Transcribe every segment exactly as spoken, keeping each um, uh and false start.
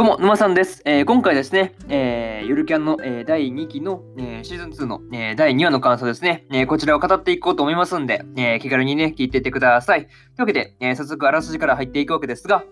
どうも、沼さんです。えー、今回ですね、えー、ゆるキャンの、えー、だいにきの、えー、シーズンツーの、えー、だいにわの感想ですね、えー、こちらを語っていこうと思いますんで、えー、気軽にね、聞いていってください。というわけで、えー、早速あらすじから入っていくわけですが、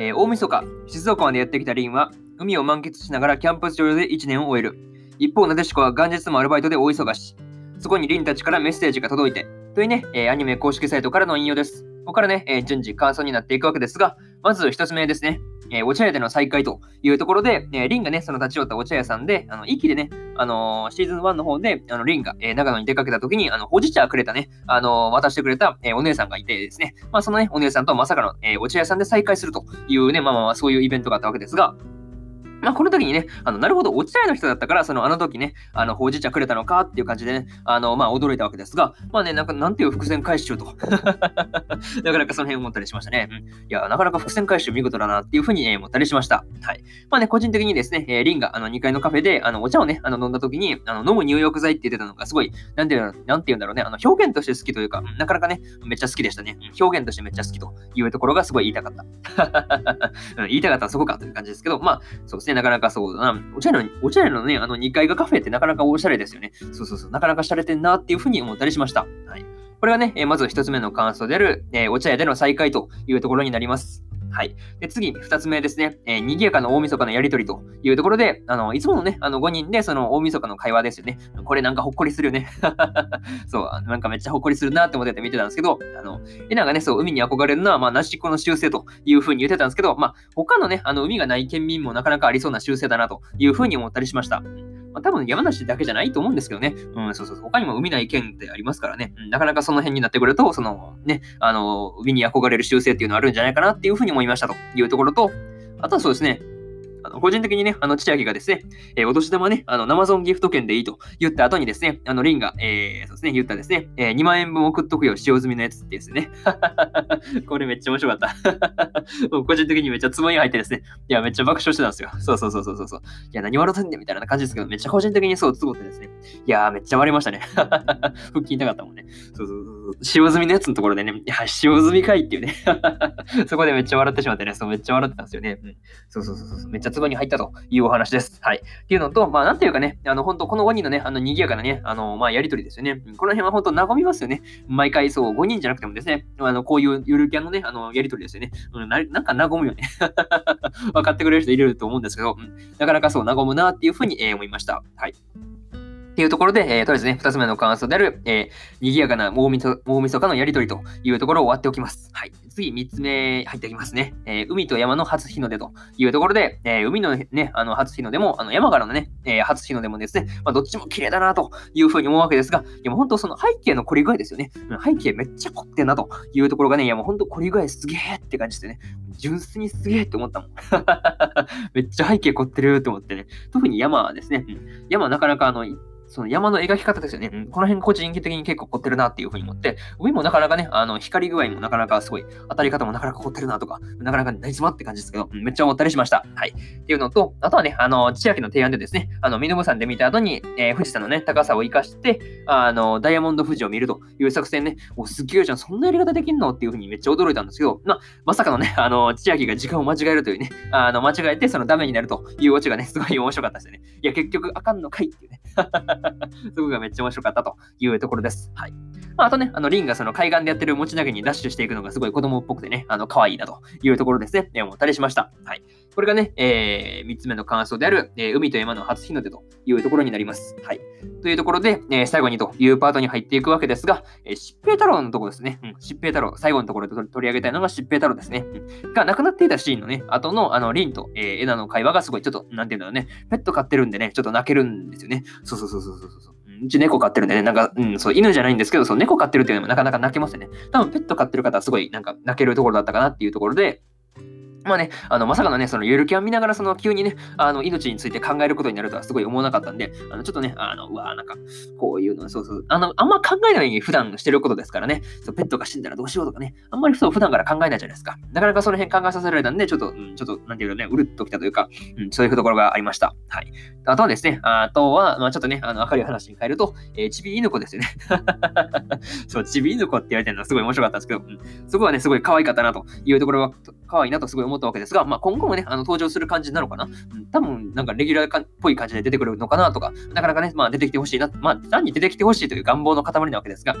えー、大晦日、静岡までやってきたリンは、海を満喫しながらキャンパス上でいちねんを終える。一方、なでしこは元日もアルバイトで大忙し。そこにリンたちからメッセージが届いて、というね、えー、アニメ公式サイトからの引用です。ここからね、えー、順次感想になっていくわけですが、まず一つ目ですね。えー、お茶屋での再会というところで、えー、リンがね、その立ち寄ったお茶屋さんで、あの、息でね、あのー、シーズンワンの方で、あの、リンが、えー、長野に出かけた時に、あの、ほうじ茶くれたね、あのー、渡してくれた、えー、お姉さんがいてですね、まあ、そのね、お姉さんとまさかの、えー、お茶屋さんで再会するというね、まあまあ、そういうイベントがあったわけですが、まあ、この時にね、あの、なるほど、お茶屋の人だったから、その、あの時ね、あの、ほうじ茶くれたのかっていう感じでね、あの、まあ、驚いたわけですが、まあね、なんか、なんていう伏線回収と、なかなかその辺思ったりしましたね。うん、いや、なかなか伏線回収見事だなっていうふうに、えー、思ったりしました。はい。まあね、個人的にですね、えー、リンが、あの、にかいのカフェで、あの、お茶をね、あの、飲んだ時に、あの、飲む入浴剤って言ってたのが、すごい、なんていう、なんていうんだろうね、あの、表現として好きというか、なかなかね、めっちゃ好きでしたね。表現としてめっちゃ好きというところが、すごい言いたかった。言いたかったらそこかという感じですけど、まあ、そうですね。なかなかそうだな。お茶屋の、お茶屋のね、あのにかいがカフェってなかなかおしゃれですよね。そうそうそう。なかなかしゃれてんなっていうふうに思ったりしました。はい。これがね、えー、まず一つ目の感想である、えー、お茶屋での再会というところになります。はい。で、次、二つ目ですね。えー、賑やかな大晦日のやりとりというところで、あの、いつものね、あの、ごにんで、その、大晦日の会話ですよね。これなんかほっこりするよね。そう、なんかめっちゃほっこりするなって思ってて見てたんですけど、あの、えなんかね、そう、海に憧れるのは、まあ、なしっこの習性というふうに言ってたんですけど、まあ、他のね、あの、海がない県民もなかなかありそうな習性だなというふうに思ったりしました。まあ、多分山梨だけじゃないと思うんですけどね。うん、そうそうそう。他にも海ない県ってありますからね。うん、なかなかその辺になってくると、そのね、あの、海に憧れる習性っていうのはあるんじゃないかなっていうふうに思いましたというところと、あとはそうですね、あの個人的にね、あの、千秋がですね、えー、お年玉ね、あの、ナマゾンギフト券でいいと言った後にですね、あの、リンが、えー、そうですね、言ったですね、えー、にまんえん分送っとくよ、使用済みのやつってですね。これめっちゃ面白かった。個人的にめっちゃツボに入ってですね、いや、めっちゃ爆笑してたんですよ。そうそうそうそうそう。いや、何笑ってんねんみたいな感じですけど、めっちゃ個人的にそう、ツボってですね、いやー、めっちゃ笑いましたね。腹筋痛かったもんね。そうそうそう。使用済みのやつのところでね、いや、使用済みかいっていうね。そこでめっちゃ笑ってしまってね、そう、めっちゃ笑ってたんですよね。うん、そうそうそうそう。めっちゃつばに入ったというお話です。はい。っていうのと、まあ、なんていうかね、あの、本当このごにんのね、あの、賑やかなね、あの、まあ、やりとりですよね。この辺は本当和みますよね。毎回そう、ごにんじゃなくてもですね、あの、こういうゆるキャンのね、あの、やりとりですよね。うん、な、なんか和むよね。分かってくれる人いると思うんですけど、うん、なかなかそう、和むなっていうふうに、えー、思いました。はい。っていうところで、えー、とりあえずね、二つ目の感想である、えー、賑やかな大みそ、大みそかのやりとりというところを終わっておきます。はい。次、三つ目入ってきますね。えー、海と山の初日の出というところで、えー、海のね、あの、初日の出も、あの、山からのね、えー、初日の出もですね、まあ、どっちも綺麗だなというふうに思うわけですが、いや、もう本当その背景の凝り具合ですよね。背景めっちゃ凝ってんなというところがね、いや、もう本当凝り具合すげえって感じでね、純粋にすげえって思ったもん。めっちゃ背景凝ってるって思ってね、特に山ですね。うん、山なかなかあの、その山の描き方ですよね。うん、この辺個人的に結構凝ってるなっていうふうに思って、海もなかなかね、あの、光具合もなかなかすごい、当たり方もなかなか凝ってるなとか、なかなかナイスマって感じですけど、うん、めっちゃ思ったりしました。はい。っていうのと、あとはね、あの、千秋の提案でですね、あの、身延山で見た後に、えー、富士山のね、高さを生かして、あの、ダイヤモンド富士を見るという作戦ね、お、すげえじゃん、そんなやり方できんのっていうふうにめっちゃ驚いたんですけど、まあ、まさかのね、あの、千秋が時間を間違えるというね、あの、間違えて、そのダメになるというオチがね、すごい面白かったですよね。いや、結局、あかんのかいっていうね。そこがめっちゃ面白かったというところです。はい。まあ、あとね、あの、リンがその海岸でやってる持ち投げにダッシュしていくのがすごい子供っぽくてね、あの、可愛いなというところですね。思ったりしました。はい。これがね、えー、みっつめの感想である、えー、海と山の初日の出というところになります。はい。というところで、えー、最後にというパートに入っていくわけですが、えー、疾病太郎のところですね。うん、疾病太郎、最後のところで取り上げたいのが疾病太郎ですね。うん、が、亡くなっていたシーンのね、後の、あの、リンと、えー、エナの会話がすごい、ちょっと、なんていうんだろうね、ペット飼ってるんでね、ちょっと泣けるんですよね。そうそうそうそうそうそう。うち猫飼ってるんでね、なんか、うん、そう、犬じゃないんですけど、そう、猫飼ってるっていうのもなかなか泣けますよね。多分、ペット飼ってる方はすごい、なんか、泣けるところだったかなっていうところで、まあね、あの、まさかのね、その、ゆるキャン見ながら、その、急にね、あの、命について考えることになるとはすごい思わなかったんで、あの、ちょっとね、あの、うわーなんか、こういうの、そうそう、あの、あんま考えないように普段してることですからね、そう、ペットが死んだらどうしようとかね、あんまりそう、普段から考えないじゃないですか。なかなかその辺考えさせられたんで、ちょっと、うん、ちょっと、なんていうのね、うるっときたというか、うん、そういうところがありました。はい。あとはですね、あとは、まあちょっとね、あの、明るい話に変えると、えー、ちび犬子ですよね。そう、ちび犬子って言われてるのはすごい面白かったんですけど、うん、そこはね、すごい可愛かったなというところは、可愛いなとすごい思思ったわけですが、まあ、今後もね、あの登場する感じなのかな、うん、多分なんかレギュラーっぽい感じで出てくるのかなとか、なかなかね、まあ、出てきてほしいな、まあ、単に出てきてほしいという願望の塊なわけですが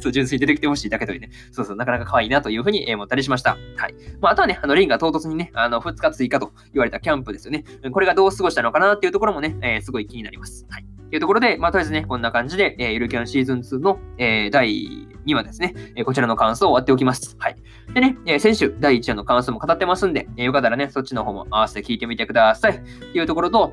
そう、純粋に出てきてほしいだけというね、そうそう、なかなか可愛いなというふうに思ったりしました。はい。まあ、あとはね、あのレインが唐突にね、あのふつか追加と言われたキャンプですよね。これがどう過ごしたのかなっていうところもね、えー、すごい気になります。はい。というところで、まあ、とりあえずね、こんな感じで、えー、ゆるキャンシーズンツーの、えー、だいにわですね、えー、こちらの感想を終わっておきます。はい。でね、えー、先週、だいいちわの感想も語ってますんで、えー、よかったらね、そっちの方も合わせて聞いてみてください。というところと、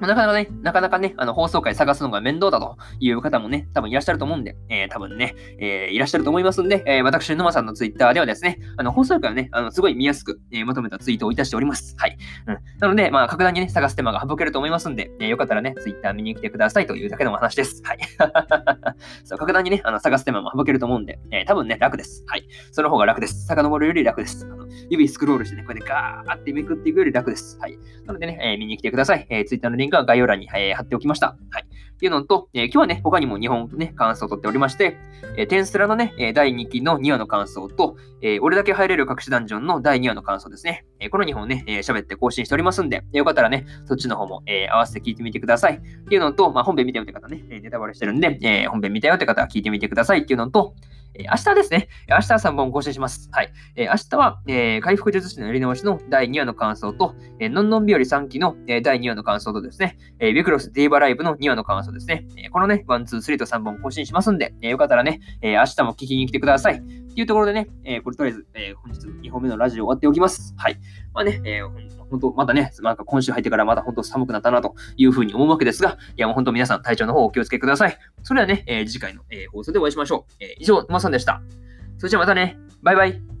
なかなかね、なかなかね、あの、放送回探すのが面倒だという方もね、多分いらっしゃると思うんで、えー、多分ね、えー、いらっしゃると思いますんで、えー、私、沼さんのツイッターではですね、あの、放送回をね、あの、すごい見やすく、えー、まとめたツイートをいたしております。はい。うん。なので、まあ、格段にね、探す手間が省けると思いますんで、えー、よかったらね、ツイッター見に来てくださいというだけのお話です。はい。そう、格段にね、あの、探す手間も省けると思うんで、えー、多分ね、楽です。はい。その方が楽です。遡るより楽です。あの指スクロールしてね、これでガーってめくっていくより楽です。はい。なのでね、えー、見に来てください。えー、ツイッターのリンクが概要欄に、えー、貼っておきました。はい。っていうのと、えー、今日はね、他にもにほんね、感想を取っておりまして、えー、テンスラのね、だいにきのにわの感想と、えー、俺だけ入れる隠しダンジョンのだいにわの感想ですね。えー、このにほんね、えー、喋って更新しておりますんで、えー、よかったらね、そっちの方も、えー、合わせて聞いてみてください。っていうのと、まあ、本編見たよって方ね、ネタバレしてるんで、えー、本編見たよって方は聞いてみてくださいっていうのと、明日ですね。明日はさんぼん更新します。はい。えー、明日は、えー、回復術師のやり直しのだいにわの感想と、えー、のんのん日和さんきの、えー、だいにわの感想とですね、えー、ビクロスディーバライブのにわの感想ですね。えー、このね、いち、に、さんとさんぼん更新しますんで、えー、よかったらね、えー、明日も聞きに来てください。っていうところでね、えー、これとりあえず、えー、本日にほんめのラジオ終わっておきます。はい。まあね、えー、本当またね、なんか今週入ってからまた本当寒くなったなというふうに思うわけですが、いやもう本当皆さん体調の方お気をつけください。それではね、えー、次回の、えー、放送でお会いしましょう。えー、以上、沼さんでした。それじゃあまたね、バイバイ。